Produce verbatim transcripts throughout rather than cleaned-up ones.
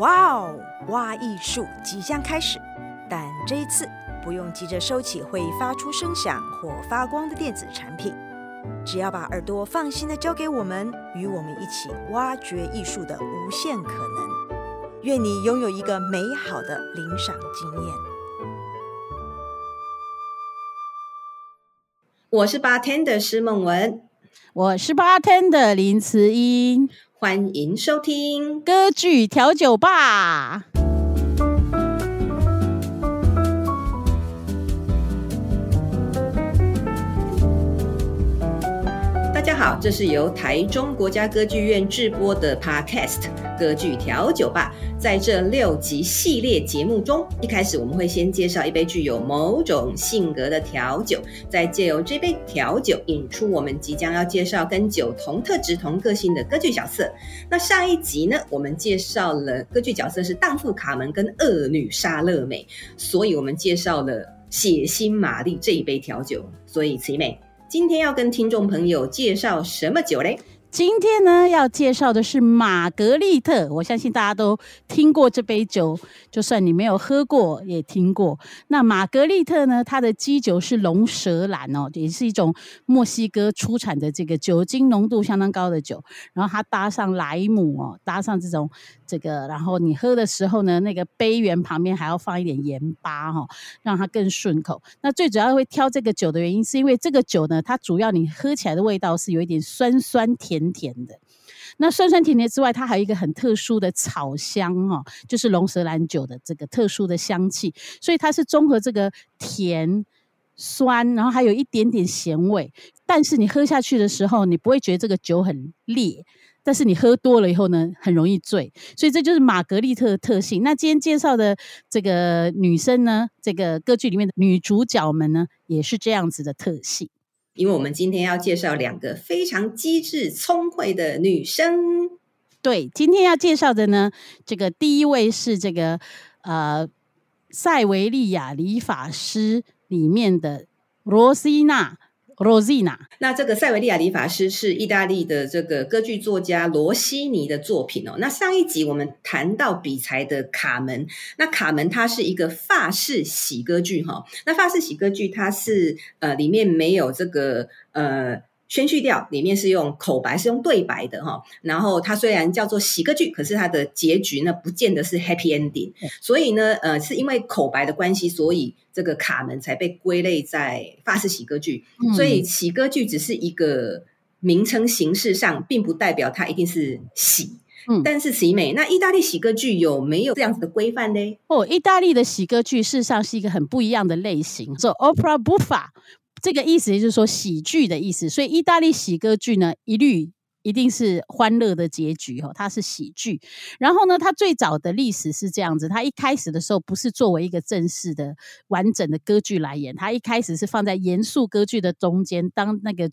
哇哦，挖艺术即将开始，但这一次不用急着收起会发出声响或发光的电子产品，只要把耳朵放心的交给我们，与我们一起挖掘艺术的无限可能。愿你拥有一个美好的聆赏经验。我是 bartender 施梦文，我是 bartender 林慈英，欢迎收听歌剧调酒吧。大家好，这是由台中国家歌剧院制播的 Podcast 歌剧调酒吧。在这六集系列节目中，一开始我们会先介绍一杯具有某种性格的调酒，再借由这杯调酒引出我们即将要介绍跟酒同特质同个性的歌剧角色。那上一集呢，我们介绍了歌剧角色是荡妇卡门跟恶女莎乐美，所以我们介绍了血腥玛丽这一杯调酒。所以奇美今天要跟听众朋友介绍什么酒嘞？今天呢要介绍的是玛格丽特，我相信大家都听过这杯酒，就算你没有喝过也听过。那玛格丽特呢，它的基酒是龙舌兰哦，也是一种墨西哥出产的这个酒精浓度相当高的酒，然后它搭上莱姆哦，搭上这种这个，然后你喝的时候呢，那个杯缘旁边还要放一点盐巴哈、哦，让它更顺口。那最主要会挑这个酒的原因，是因为这个酒呢，它主要你喝起来的味道是有一点酸酸甜甜的。那酸酸甜甜之外，它还有一个很特殊的草香哦，就是龙舌兰酒的这个特殊的香气，所以它是综合这个甜酸，然后还有一点点咸味。但是你喝下去的时候，你不会觉得这个酒很烈。但是你喝多了以后呢，很容易醉，所以这就是玛格丽特的特性。那今天介绍的这个女生呢，这个歌剧里面的女主角们呢，也是这样子的特性。因为我们今天要介绍两个非常机智聪慧的女生。对，今天要介绍的呢，这个第一位是这个呃塞维利亚理发师里面的 Rosina。Rosina， 那这个塞维利亚理发师是意大利的这个歌剧作家罗西尼的作品哦。那上一集我们谈到比才的卡门，那卡门它是一个法式喜歌剧哈、哦。那法式喜歌剧它是呃里面没有这个呃宣叙调，里面是用口白，是用对白的哈、哦。然后它虽然叫做喜歌剧，可是它的结局呢不见得是 happy ending， 所以呢呃是因为口白的关系，所以这个卡门才被归类在法式喜歌剧、嗯、所以喜歌剧只是一个名称，形式上并不代表它一定是喜、嗯、但是奇美，那意大利喜歌剧有没有这样子的规范呢？哦，意大利的喜歌剧事实上是一个很不一样的类型，叫 opera buffa， 这个意思就是说喜剧的意思，所以意大利喜歌剧呢一律一定是欢乐的结局哦，它是喜剧。然后呢，它最早的历史是这样子，它一开始的时候不是作为一个正式的完整的歌剧来演，它一开始是放在严肃歌剧的中间，当那个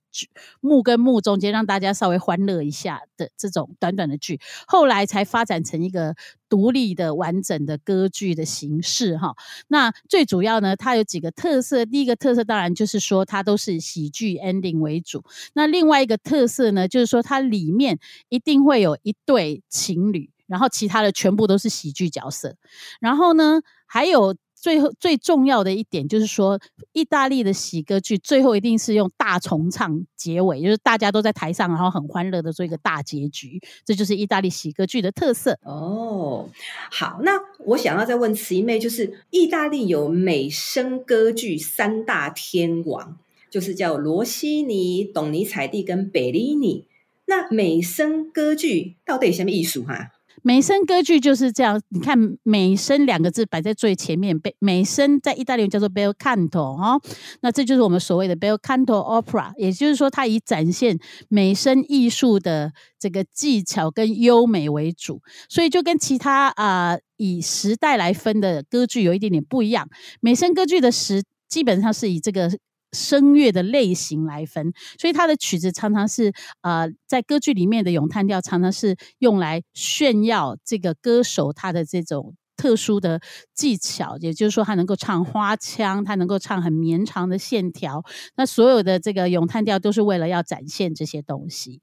幕跟幕中间让大家稍微欢乐一下的这种短短的剧，后来才发展成一个独立的完整的歌剧的形式哈。那最主要呢，它有几个特色，第一个特色当然就是说它都是喜剧 ending 为主，那另外一个特色呢，就是说它里面一定会有一对情侣，然后其他的全部都是喜剧角色。然后呢，还有最后最重要的一点就是说，意大利的喜歌剧最后一定是用大重唱结尾，就是大家都在台上，然后很欢乐的做一个大结局，这就是意大利喜歌剧的特色哦。好，那我想要再问奇妹，就是意大利有美声歌剧三大天王，就是叫罗西尼、董尼采蒂跟贝利尼，那美声歌剧到底有什么意思哈？美声歌剧就是这样，你看美声两个字摆在最前面，美声在意大利文叫做 Belcanto、哦、那这就是我们所谓的 Belcanto Opera， 也就是说它以展现美声艺术的这个技巧跟优美为主，所以就跟其他、呃、以时代来分的歌剧有一点点不一样。美声歌剧的时基本上是以这个声乐的类型来分，所以他的曲子常常是呃，在歌剧里面的咏叹调常常是用来炫耀这个歌手他的这种特殊的技巧，也就是说他能够唱花腔，他能够唱很绵长的线条，那所有的这个咏叹调都是为了要展现这些东西。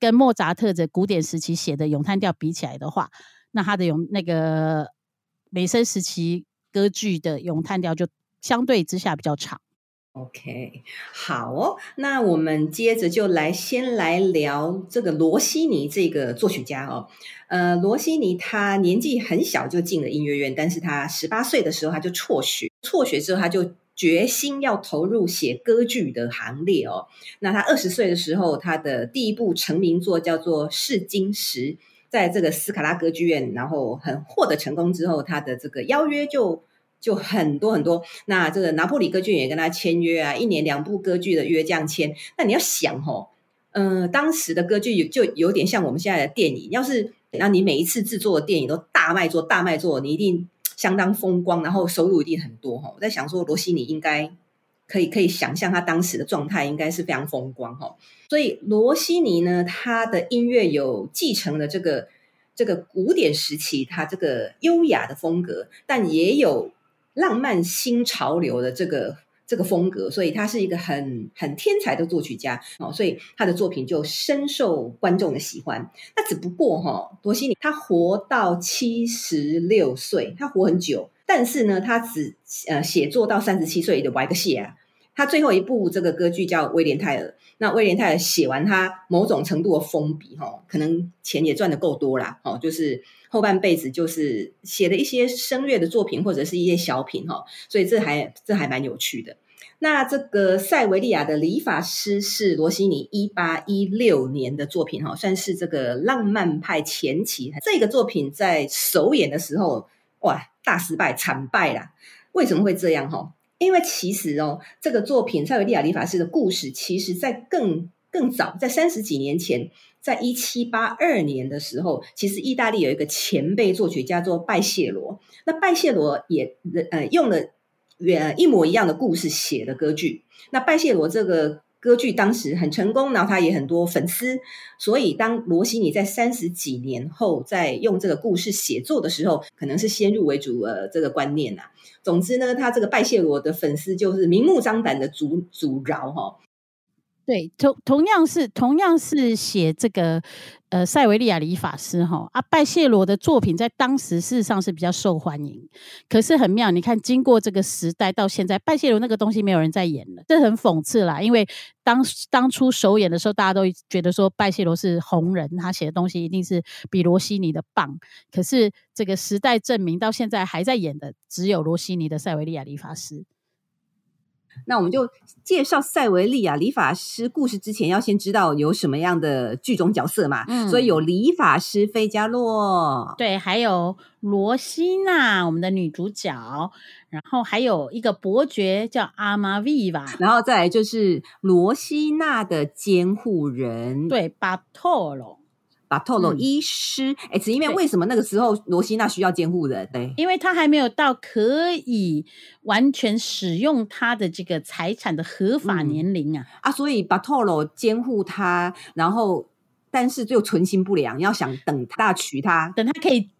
跟莫扎特的古典时期写的咏叹调比起来的话，那他的咏那个美声时期歌剧的咏叹调就相对之下比较长。OK， 好哦，那我们接着就来先来聊这个罗西尼这个作曲家哦。呃，罗西尼他年纪很小就进了音乐院，但是他十八岁的时候他就辍学，辍学之后他就决心要投入写歌剧的行列哦。那他二十岁的时候，他的第一部成名作叫做《试金石》，在这个斯卡拉歌剧院，然后很获得成功之后，他的这个邀约就。就很多很多，那这个拿破里歌剧也跟他签约啊，一年两部歌剧的约这样签。那你要想哦，呃，当时的歌剧就有点像我们现在的电影，要是那你每一次制作的电影都大卖座大卖座，你一定相当风光，然后收入一定很多哈、哦。我在想说，罗西尼应该可以可以想象他当时的状态应该是非常风光哈、哦。所以罗西尼呢，他的音乐有继承了这个这个古典时期他这个优雅的风格，但也有浪漫新潮流的这个这个风格，所以他是一个很很天才的作曲家、哦、所以他的作品就深受观众的喜欢。那只不过哈，罗西尼他活到七十六岁，他活很久，但是呢，他只呃写作到三十七岁就歪个戏啊。他最后一部这个歌剧叫《威廉泰尔》，那威廉泰尔写完，他某种程度的封笔哈、哦，可能钱也赚得够多啦，哦，就是后半辈子就是写了一些声乐的作品或者是一些小品哈、哦，所以这还这还蛮有趣的。那这个塞维利亚的理发师是罗西尼一八一六年的作品哈、哦，算是这个浪漫派前期。这个作品在首演的时候，哇，大失败，惨败啦。为什么会这样哈、哦？因为其实哦，这个作品《塞维利亚理发师》的故事，其实在更更早，在三十几年前，在一七八二年的时候，其实意大利有一个前辈作曲家叫做拜谢罗，那拜谢罗也呃用了原一模一样的故事写的歌剧。那拜谢罗这个歌剧当时很成功，然后他也很多粉丝，所以当罗西尼在三十几年后在用这个故事写作的时候，可能是先入为主呃这个观念啊。总之呢，他这个拜谢罗的粉丝就是明目张胆的阻阻挠哈。对，同同样是同样是写这个呃塞维利亚理发师哈、哦、啊，拜谢罗的作品在当时事实上是比较受欢迎，可是很妙，你看经过这个时代到现在，拜谢罗那个东西没有人在演了，这很讽刺啦。因为当当初首演的时候，大家都觉得说拜谢罗是红人，他写的东西一定是比罗西尼的棒，可是这个时代证明到现在还在演的只有罗西尼的塞维利亚理发师。那我们就介绍塞维利亚理发师故事之前，要先知道有什么样的剧中角色嘛、嗯、所以有理发师费加洛，对，还有罗西娜我们的女主角，然后还有一个伯爵叫阿玛维瓦，然后再来就是罗西娜的监护人，对，巴托罗巴托罗医师。哎、嗯，只因为为什么那个时候罗西娜需要监护人？对，因为他还没有到可以完全使用他的这个财产的合法年龄啊、嗯、啊，所以巴托罗监护他，然后但是就存心不良，要想等他娶他，等他可以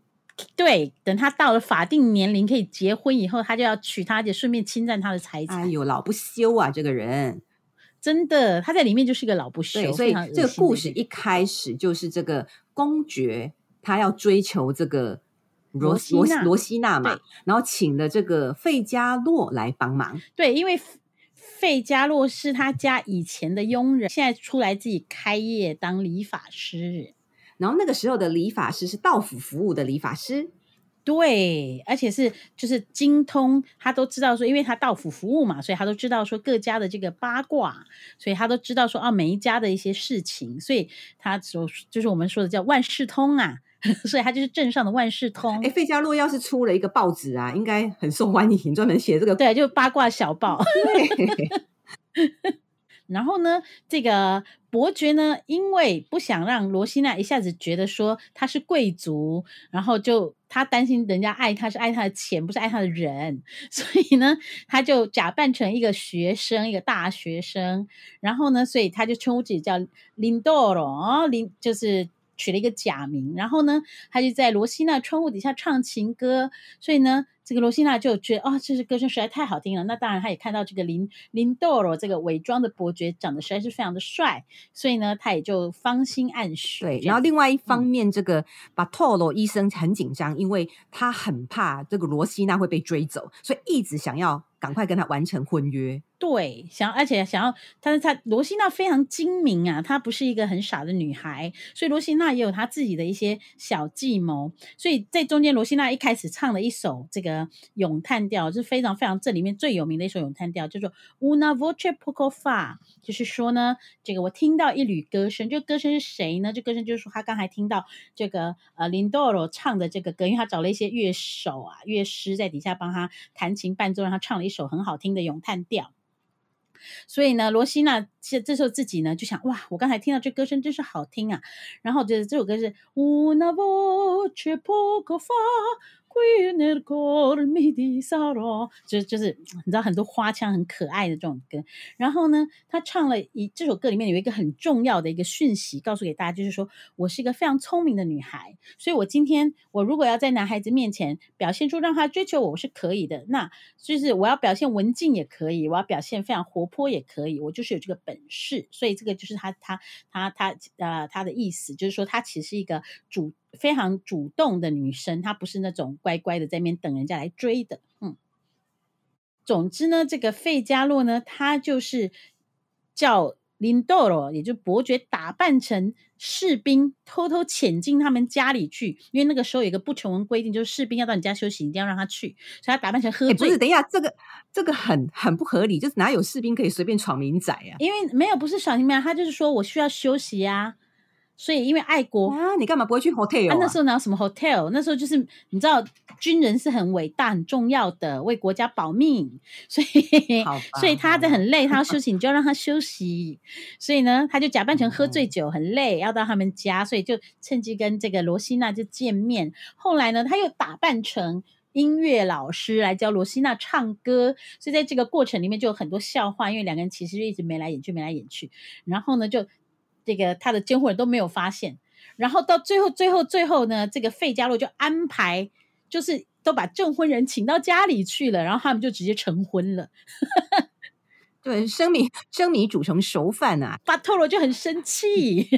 对，等他到了法定年龄可以结婚以后，他就要娶她，也顺便侵占他的财产。哎呦，老不休啊，这个人。真的，他在里面就是一个老不休。对，所以这个故事一开始就是这个公爵他要追求这个罗西罗罗西娜嘛，然后请了这个费加洛来帮忙。对，因为费加洛是他家以前的佣人，现在出来自己开业当理发师。然后那个时候的理发师是到府服务的理发师。对，而且是就是精通，他都知道说，因为他到府服务嘛，所以他都知道说各家的这个八卦，所以他都知道说啊每一家的一些事情，所以他就就是我们说的叫万事通啊，所以他就是镇上的万事通。哎，费加洛要是出了一个报纸啊，应该很受欢迎，专门写这个，对，就八卦小报。然后呢，这个伯爵呢，因为不想让罗西娜一下子觉得说他是贵族，然后就他担心人家爱他是爱他的钱，不是爱他的人，所以呢，他就假扮成一个学生，一个大学生，然后呢，所以他就称呼自己叫 Lindoro， 林就是取了一个假名，然后呢，他就在罗西娜窗户底下唱情歌，所以呢，这个罗西娜就觉得啊、哦，这是歌声实在太好听了。那当然，她也看到这个林林豆罗这个伪装的伯爵长得实在是非常的帅，所以呢，她也就芳心暗许。对，然后另外一方面，嗯、这个巴托罗医生很紧张，因为他很怕这个罗西娜会被追走，所以一直想要赶快跟他完成婚约。对，想而且想要，但是她罗西娜非常精明啊，她不是一个很傻的女孩，所以罗西娜也有她自己的一些小计谋。所以在中间，罗西娜一开始唱了一首这个咏叹调，是非常非常这里面最有名的一首咏叹调，叫做 Una voce poco fa， 就是说呢，这个我听到一缕歌声，这个歌声是谁呢？这个歌声就是说她刚才听到这个呃 Lindoro 唱的这个歌，因为她找了一些乐手啊、乐师在底下帮她弹琴伴奏，让她唱了一首很好听的咏叹调。所以呢，罗西娜这这时候自己呢就想，哇，我刚才听到这歌声真是好听啊！然后这这首歌是 Una voce poco fa qui nel cor mi disarò， 就就是你知道很多花腔很可爱的这种歌。然后呢，他唱了一这首歌里面有一个很重要的一个讯息，告诉给大家，就是说我是一个非常聪明的女孩，所以我今天我如果要在男孩子面前表现出让他追求我，我是可以的。那就是我要表现文静也可以，我要表现非常活泼也可以，我就是有这个本事。所以这个就是他他他他呃他的意思，就是说他其实是一个主非常主动的女生，她不是那种乖乖的在那边等人家来追的。嗯，总之呢，这个费加洛呢，他就是叫林多罗，也就是伯爵打扮成士兵，偷偷潜进他们家里去，因为那个时候有一个不成文规定，就是士兵要到你家休息，一定要让他去，所以他打扮成喝醉。欸、不是，等一下，这个这个很很不合理，就是哪有士兵可以随便闯民宅啊？因为没有，不是闯民宅，他就是说我需要休息啊。所以因为爱国啊，你干嘛不会去 hotel 啊？啊那时候哪有什么 hotel？ 那时候就是你知道，军人是很伟大、很重要的，为国家保命。所以，所以他在很累，他要休息，你就要让他休息。所以呢，他就假扮成喝醉酒，很累，要到他们家，所以就趁机跟这个罗西娜就见面。后来呢，他又打扮成音乐老师来教罗西娜唱歌，所以在这个过程里面就有很多笑话，因为两个人其实就一直眉来眼去，眉来眼去。然后呢，就。这个他的监护人都没有发现，然后到最后最后最后呢，这个费加洛就安排，就是都把证婚人请到家里去了，然后他们就直接成婚了。对，生米生米煮成熟饭啊！巴托罗就很生气，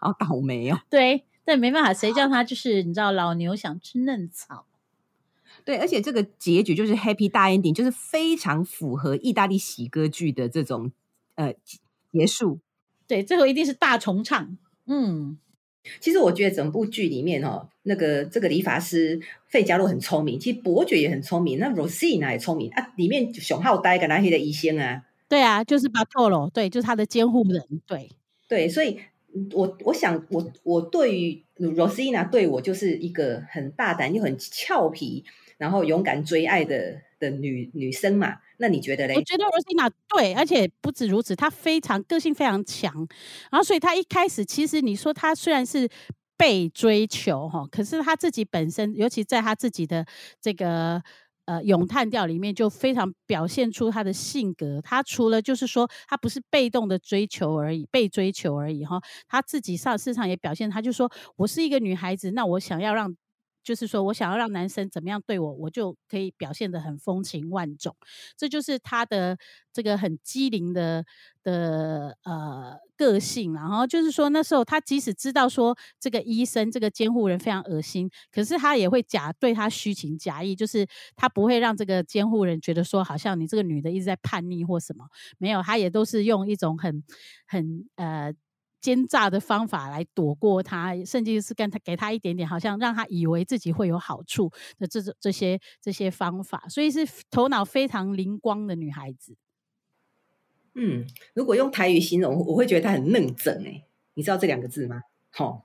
好倒霉哦。对，但没办法，谁叫他就是你知道老牛想吃嫩草。对，而且这个结局就是 happy 大 ending， 就是非常符合意大利喜歌剧的这种呃结束。对，最后一定是大重唱。嗯，其实我觉得整部剧里面哦，那个这个理发师费加洛很聪明，其实伯爵也很聪明，那 Rosina 也聪明啊。里面熊浩呆跟那些的医生啊，对啊，就是巴托罗，对，就是他的监护人，对对，所以我我想我我对于 Rosina 对我就是一个很大胆又很俏皮，然后勇敢追爱的的女女生嘛。那你觉得嘞？我觉得 Rosina 对，而且不止如此，她非常个性非常强，然后所以她一开始其实你说她虽然是被追求，可是她自己本身，尤其在她自己的这个呃咏叹调里面，就非常表现出她的性格。她除了就是说她不是被动的追求而已，被追求而已哈，她自己上市场也表现，她就说我是一个女孩子，那我想要让。就是说我想要让男生怎么样对我，我就可以表现得很风情万种，这就是他的这个很机灵的的呃个性。然后就是说那时候他即使知道说这个医生这个监护人非常恶心，可是他也会假对他虚情假意，就是他不会让这个监护人觉得说好像你这个女的一直在叛逆或什么，没有，他也都是用一种很很呃。奸诈的方法来躲过他，甚至是跟他给他一点点好像让他以为自己会有好处的 这, 这些这些方法，所以是头脑非常灵光的女孩子。嗯，如果用台语形容，我会觉得她很嫩整。欸，你知道这两个字吗？哦，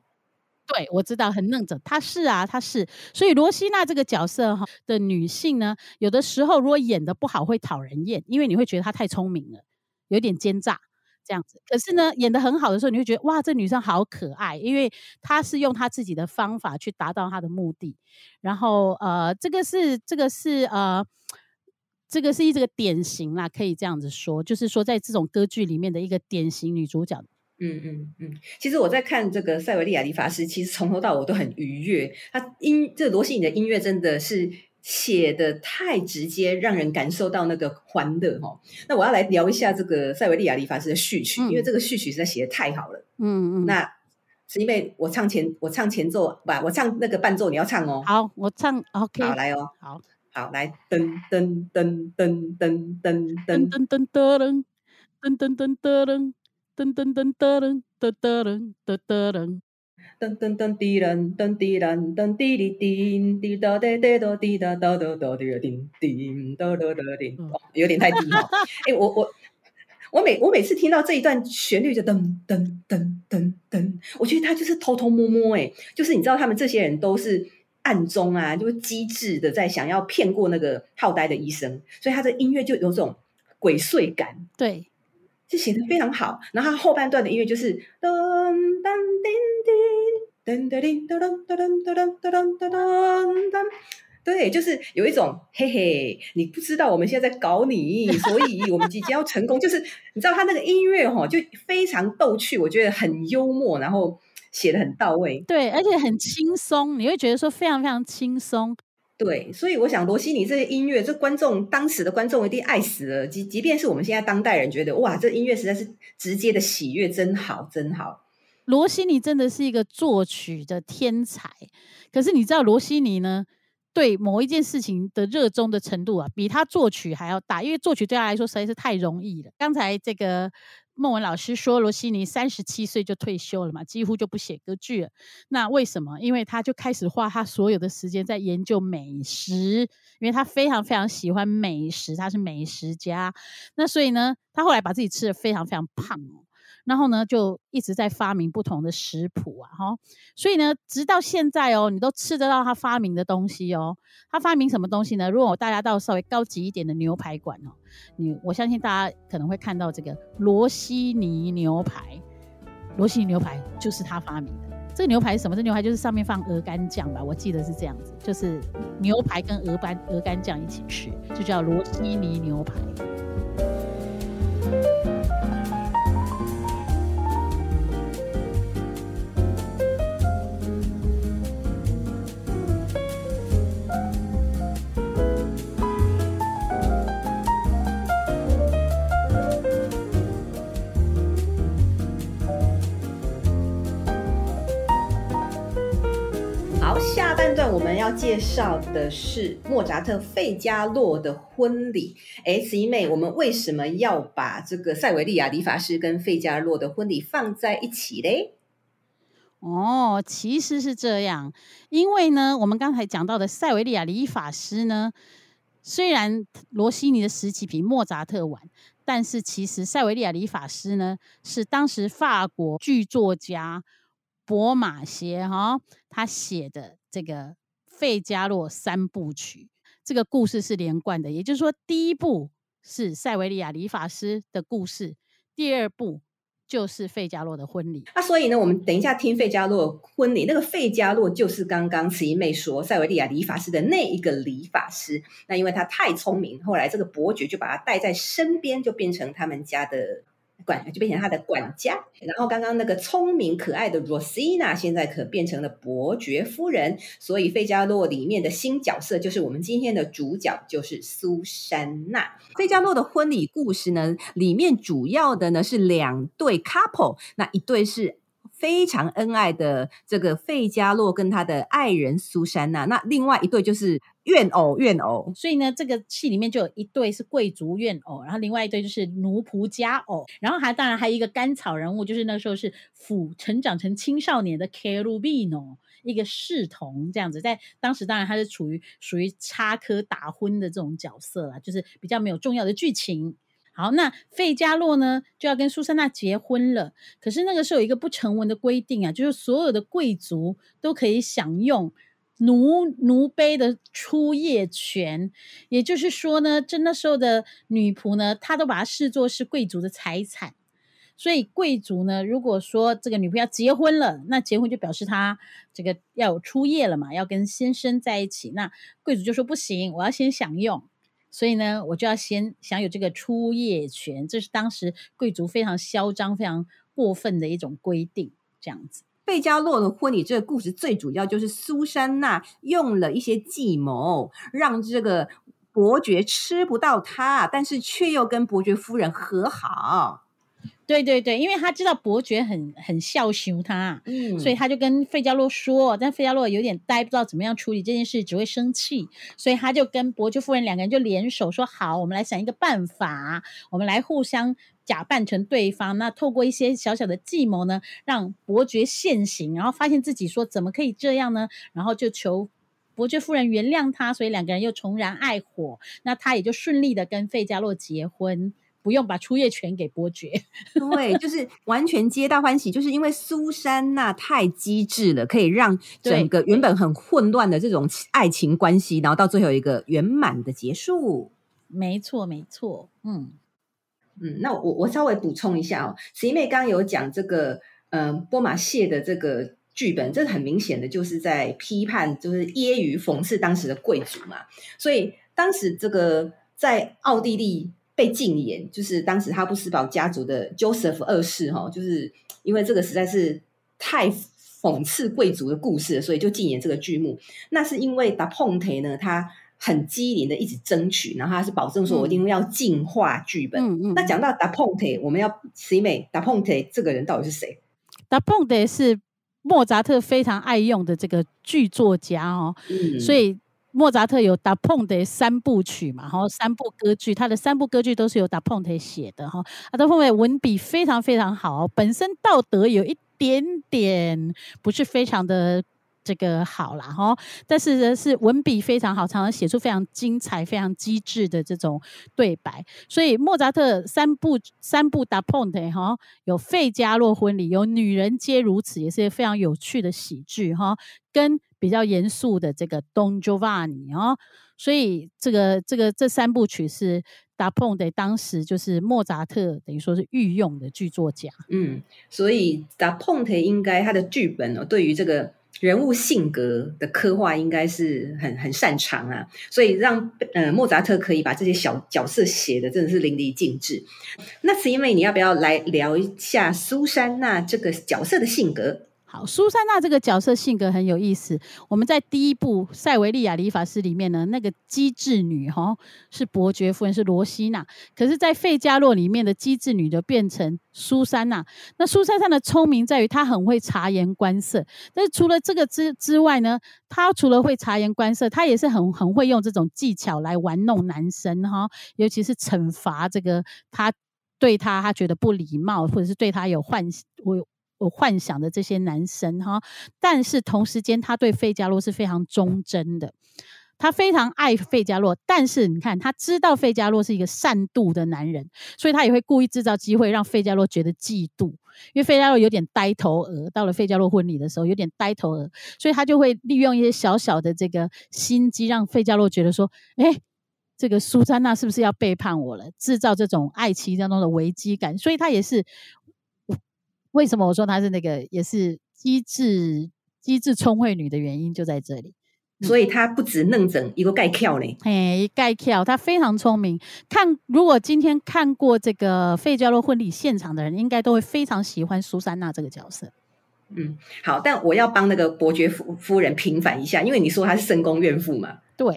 对，我知道，很嫩整，她是啊，她是。所以罗西娜这个角色的女性呢，有的时候如果演得不好会讨人厌，因为你会觉得她太聪明了，有点奸诈这样子。可是呢，演得很好的时候，你会觉得哇，这女生好可爱，因为她是用她自己的方法去达到她的目的。然后呃，这个是这个是呃，这个是一个典型啦，可以这样子说，就是说在这种歌剧里面的一个典型女主角。嗯嗯嗯，其实我在看这个塞维利亚理发师，其实从头到尾都很愉悦。他音这罗西尼的音乐真的是写的太直接，让人感受到那个欢乐、哦、那我要来聊一下这个塞维利亚理发师的序曲、嗯、因为这个序曲实在写的太好了。嗯嗯，那是因为我唱前我唱前奏吧，我唱那个伴奏，你要唱哦。好，我唱 OK。好，来哦。好，好，来，噔噔噔噔噔噔噔噔噔噔噔噔噔噔噔。噔噔噔噔噔噔噔噔噔噔噔滴噔噔滴噔噔滴滴滴滴哒哒哒哒滴哒哒哒哒滴滴滴哒哒哒滴，有点太低了。哎，我我我每我每次听到这一段旋律就噔噔噔噔噔，我觉得他就是偷偷摸摸，哎，就是你知道他们这些人都是暗中啊，就是机智的在想要骗过那个好呆的医生，所以他的音乐就有种鬼祟感。对。就写得非常好，然后后半段的音乐就是噔噔叮叮噔噔叮噔噔噔噔噔噔噔，对，就是有一种嘿嘿，你不知道我们现在在搞你，所以我们即将要成功。就是你知道他那个音乐哈、哦，就非常逗趣，我觉得很幽默，然后写得很到位，对，而且很轻松，你会觉得说非常非常轻松。对，所以我想罗西尼这些音乐，这观众当时的观众一定爱死了，即即便是我们现在当代人觉得哇，这音乐实在是直接的喜悦，真好真好。罗西尼真的是一个作曲的天才，可是你知道罗西尼呢对某一件事情的热衷的程度啊，比他作曲还要大，因为作曲对他来说实在是太容易了。刚才这个孟文老师说罗西尼三十七岁就退休了嘛，几乎就不写歌剧了。那为什么？因为他就开始花他所有的时间在研究美食，因为他非常非常喜欢美食，他是美食家。那所以呢，他后来把自己吃得非常非常胖哦，然后呢就一直在发明不同的食谱啊、哦、所以呢直到现在哦，你都吃得到他发明的东西哦。他发明什么东西呢？如果大家到稍微高级一点的牛排馆哦，你我相信大家可能会看到这个罗西尼牛排。罗西尼牛排就是他发明的。这个牛排是什么？这牛排就是上面放鹅肝酱吧，我记得是这样子，就是牛排跟鹅肝鹅肝酱一起吃，就叫罗西尼牛排。下半段我们要介绍的是莫扎特《费加洛的婚礼》。哎，慈姨妹，我们为什么要把这个塞维利亚理发师跟费加洛的婚礼放在一起嘞？哦，其实是这样，因为呢，我们刚才讲到的塞维利亚理发师呢，虽然罗西尼的时期比莫扎特晚，但是其实塞维利亚理发师呢，是当时法国剧作家博马歇哈、哦、他写的。这个费加洛三部曲，这个故事是连贯的，也就是说第一部是塞维利亚理发师的故事，第二部就是费加洛的婚礼。那、啊、所以呢，我们等一下听费加洛婚礼。那个费加洛就是刚刚慈姨妹说塞维利亚理发师的那一个理发师，那因为他太聪明，后来这个伯爵就把他带在身边，就变成他们家的管就变成他的管家。然后刚刚那个聪明可爱的 Rosina 现在可变成了伯爵夫人，所以费加洛里面的新角色就是我们今天的主角，就是苏珊娜。费加洛的婚礼故事呢，里面主要的呢是两对 couple， 那一对是非常恩爱的这个费加洛跟他的爱人苏珊娜，那另外一对就是怨偶怨偶。所以呢这个戏里面就有一对是贵族怨偶，然后另外一对就是奴仆佳偶，然后还当然还有一个甘草人物，就是那时候是腐成长成青少年的 Cherubino， 一个侍童这样子。在当时当然他是处于属于插科打诨的这种角色啦，就是比较没有重要的剧情。好，那费加洛呢就要跟苏珊娜结婚了，可是那个时候有一个不成文的规定啊，就是所有的贵族都可以享用奴奴婢的出夜权，也就是说呢，这那时候的女仆呢，她都把它视作是贵族的财产，所以贵族呢，如果说这个女仆要结婚了，那结婚就表示她这个要有出夜了嘛，要跟先生在一起，那贵族就说不行，我要先享用，所以呢，我就要先享有这个出夜权，这是当时贵族非常嚣张、非常过分的一种规定，这样子。贝加洛的婚礼这个故事最主要就是苏珊娜用了一些计谋，让这个伯爵吃不到她，但是却又跟伯爵夫人和好。对对对，因为他知道伯爵很很孝顺他、嗯、所以他就跟费加洛说，但费加洛有点呆，不知道怎么样处理这件事，只会生气，所以他就跟伯爵夫人两个人就联手说，好，我们来想一个办法，我们来互相假扮成对方，那透过一些小小的计谋呢，让伯爵现行，然后发现自己说怎么可以这样呢，然后就求伯爵夫人原谅他，所以两个人又重燃爱火，那他也就顺利的跟费加洛结婚，不用把出月权给伯爵。对，就是完全皆大欢喜，就是因为苏珊娜太机智了，可以让整个原本很混乱的这种爱情关系，然后到最后一个圆满的结束。没错没错，嗯嗯，那我我稍微补充一下哦，石妹刚刚有讲这个呃波马谢的这个剧本，这很明显的就是在批判，就是揶揄讽刺当时的贵族嘛，所以当时这个在奥地利被禁言，就是当时哈布斯堡家族的 Joseph 二世、哦、就是因为这个实在是太讽刺贵族的故事了，所以就禁言这个剧目。那是因为 Daponte 呢，他很机灵的一直争取，然后他是保证说我一定要净化剧本、嗯、那讲到 Daponte， 我们要石美 Daponte 这个人到底是谁？ Daponte 是莫扎特非常爱用的这个剧作家哦，嗯、所以莫扎特有 Daponte 三部曲嘛，三部歌剧，他的三部歌剧都是由 Daponte 写的。Daponte 文笔非常非常好，本身道德有一点点不是非常的这个好啦，但是是文笔非常好，常常写出非常精彩非常机智的这种对白。所以莫扎特三部三部 Daponte 有费加洛婚礼，有女人皆如此，也是非常有趣的喜剧，跟比较严肃的这个 Don Giovanni 哦，所以这个这个这三部曲是 Daponte 当时就是莫扎特等于说是御用的剧作家。嗯，所以 Daponte 应该他的剧本哦，对于这个人物性格的刻画应该是很很擅长啊，所以让呃莫扎特可以把这些小角色写的真的是淋漓尽致。那是因为你要不要来聊一下苏珊娜这个角色的性格？好，苏珊娜这个角色性格很有意思。我们在第一部《塞维利亚理发师》里面呢，那个机智女哈是伯爵夫人，是罗西娜。可是，在费加洛里面的机智女就变成苏珊娜。那苏珊娜的聪明在于她很会察言观色，但是除了这个 之, 之外呢，她除了会察言观色，她也是很很会用这种技巧来玩弄男生哈，尤其是惩罚这个她对她她觉得不礼貌，或者是对她有幻我。我幻想的这些男生哈，但是同时间他对费加洛是非常忠贞的，他非常爱费加洛，但是你看他知道费加洛是一个善妒的男人，所以他也会故意制造机会让费加洛觉得嫉妒，因为费加洛有点呆头鹅，到了费加洛婚礼的时候有点呆头鹅，所以他就会利用一些小小的这个心机让费加洛觉得说，诶，这个苏珊娜是不是要背叛我了，制造这种爱情当中的危机感。所以他也是为什么我说她是那个也是机智机智聪慧女的原因就在这里。所以她不止嫩整一个盖跳嘞，哎，盖跳，她非常聪明。看，如果今天看过这个费加洛婚礼现场的人，应该都会非常喜欢苏珊娜这个角色。嗯，好，但我要帮那个伯爵夫夫人平反一下，因为你说她是深宫怨妇嘛。对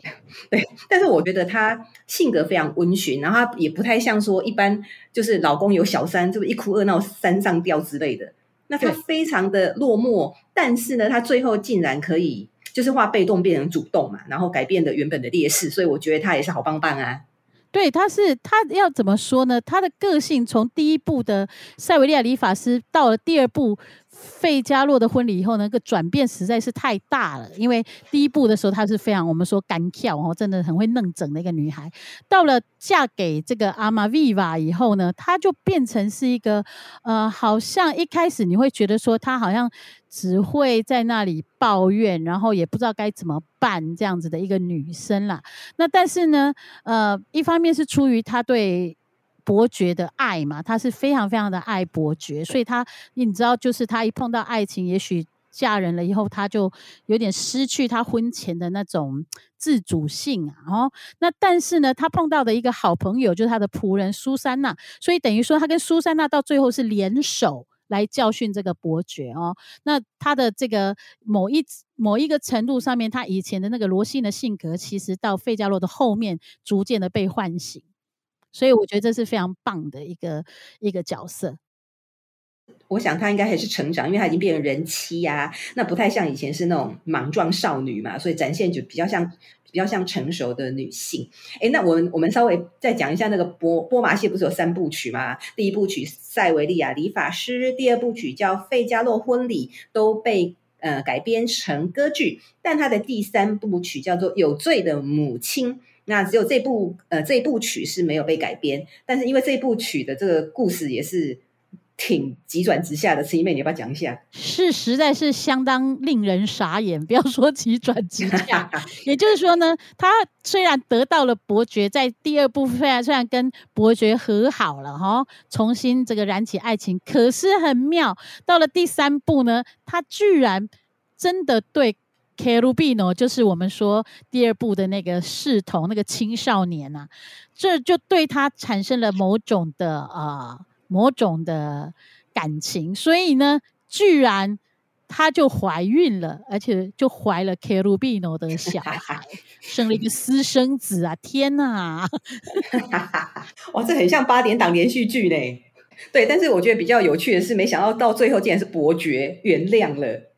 对，但是我觉得她性格非常温驯，然后她也不太像说一般就是老公有小三就一哭二闹三上吊之类的。那她非常的落寞，但是呢，她最后竟然可以就是化被动变成主动嘛，然后改变了原本的劣势，所以我觉得她也是好棒棒啊。对，她是她要怎么说呢？她的个性从第一部的《塞维利亚理发师》到了第二部费加洛的婚礼以后呢，那个转变实在是太大了。因为第一部的时候她是非常我们说干跳，真的很会弄整的一个女孩。到了嫁给这个阿玛维瓦以后呢，她就变成是一个呃，好像一开始你会觉得说她好像只会在那里抱怨，然后也不知道该怎么办这样子的一个女生啦。那但是呢，呃，一方面是出于她对伯爵的爱嘛，他是非常非常的爱伯爵，所以他你知道就是他一碰到爱情，也许嫁人了以后他就有点失去他婚前的那种自主性啊、哦、那但是呢他碰到的一个好朋友就是他的仆人苏珊娜，所以等于说他跟苏珊娜到最后是联手来教训这个伯爵哦。那他的这个某一某一个程度上面，他以前的那个罗西的性格，其实到费加罗的后面逐渐的被唤醒，所以我觉得这是非常棒的一个一个角色。我想她应该还是成长，因为她已经变成人妻啊，那不太像以前是那种莽撞少女嘛，所以展现就比较像比较像成熟的女性。诶，那我们我们稍微再讲一下那个波波马戏不是有三部曲吗？第一部曲塞维利亚理发师，第二部曲叫费加洛婚礼，都被呃改编成歌剧，但她的第三部曲叫做有罪的母亲。那只有这部呃这部曲是没有被改编，但是因为这部曲的这个故事也是挺急转直下的，慈禧妹你要不要讲一下？是，实在是相当令人傻眼，不要说急转直下也就是说呢，他虽然得到了伯爵，在第二部分虽然跟伯爵和好了、哦、重新这个燃起爱情，可是很妙，到了第三部呢，他居然真的对Cherubino 就是我们说第二部的那个侍童那个青少年啊，这就对他产生了某种的呃某种的感情，所以呢居然她就怀孕了，而且就怀了 Cherubino 的小孩生了一个私生子啊，天哪哇，这很像八点档连续剧呢。对，但是我觉得比较有趣的是，没想到到最后竟然是伯爵原谅了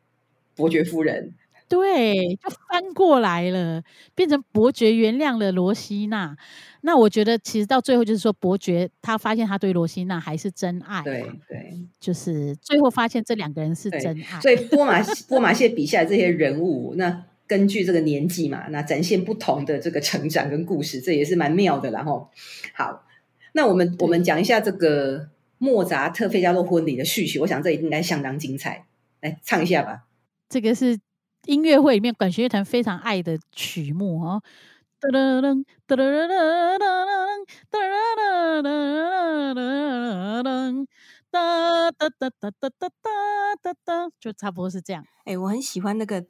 伯爵夫人，对，就翻过来了，变成伯爵原谅了罗西娜。那我觉得其实到最后就是说，伯爵他发现他对罗西娜还是真爱、啊、对对，就是最后发现这两个人是真爱。所以波马波马谢笔下的这些人物那根据这个年纪嘛，那展现不同的这个成长跟故事，这也是蛮妙的啦吼。好，那我们我们讲一下这个莫扎特费加洛婚礼的序曲，我想这应该相当精彩，来唱一下吧。这个是音乐会里面管弦乐团非常爱的曲目哦，就差不多是这样。哎、欸，我很喜欢那个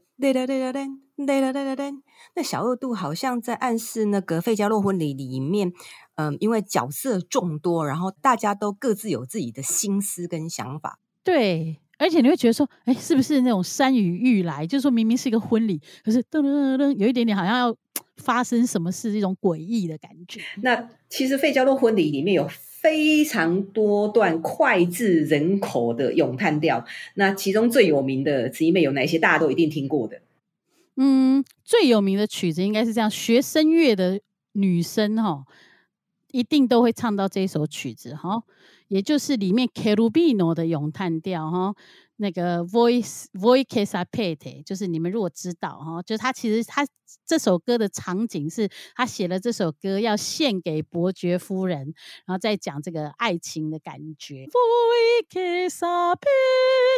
那小二度好像在暗示那个费加洛婚礼里面，嗯，因为角色众多，然后大家都各自有自己的心思跟想法。对。而且你会觉得说，哎，是不是那种山雨欲来？就是说明明是一个婚礼，可是噔噔噔，有一点点好像要发生什么事，一种诡异的感觉。那其实《费加洛婚礼》里面有非常多段脍炙人口的咏叹调，那其中最有名的，慈禧妹有哪些？大家都一定听过的。嗯，最有名的曲子应该是这样，学声乐的女生哈，一定都会唱到这首曲子哈。也就是里面 Cherubino 的咏叹调、哦、那个 Voikesa Peti， 就是你们如果知道、哦、就是他其实他这首歌的场景是他写了这首歌要献给伯爵夫人，然后再讲这个爱情的感觉。Voikesa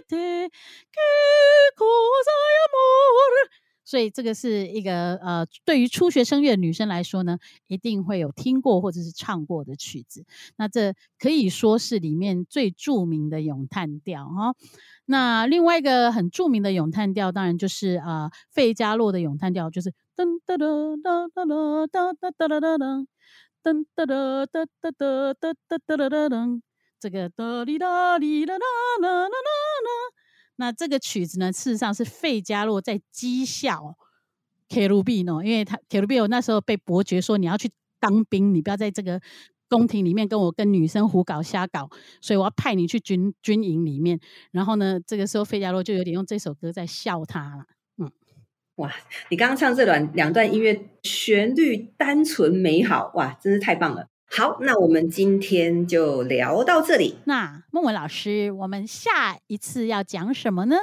Peti， 所以这个是一个呃，对于初学声乐的女生来说呢，一定会有听过或者是唱过的曲子。那这可以说是里面最著名的咏叹调哦。那另外一个很著名的咏叹调，当然就是呃费加洛的咏叹调，就是噔噔噔噔噔噔噔噔噔噔噔噔噔噔噔噔噔，这个哒哩哒哩哒啦啦啦啦。那这个曲子呢，事实上是费加洛在讥笑 Cherubino， 因为他 Cherubino 那时候被伯爵说你要去当兵，你不要在这个宫廷里面跟我跟女生胡搞瞎搞，所以我要派你去 军, 军营里面。然后呢，这个时候费加洛就有点用这首歌在笑他了。嗯，哇，你刚刚唱这段两段音乐旋律单纯美好，哇，真是太棒了。好，那我们今天就聊到这里。那孟文老师，我们下一次要讲什么呢？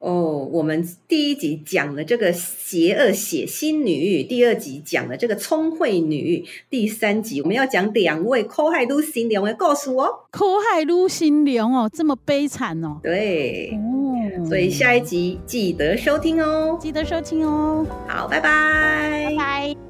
哦，我们第一集讲了这个邪恶血腥女，第二集讲了这个聪慧女，第三集我们要讲两位苦海女神灵的故事哦。苦海女神灵哦，这么悲惨哦。对，哦，所以下一集记得收听哦，记得收听哦。好，拜拜，拜拜。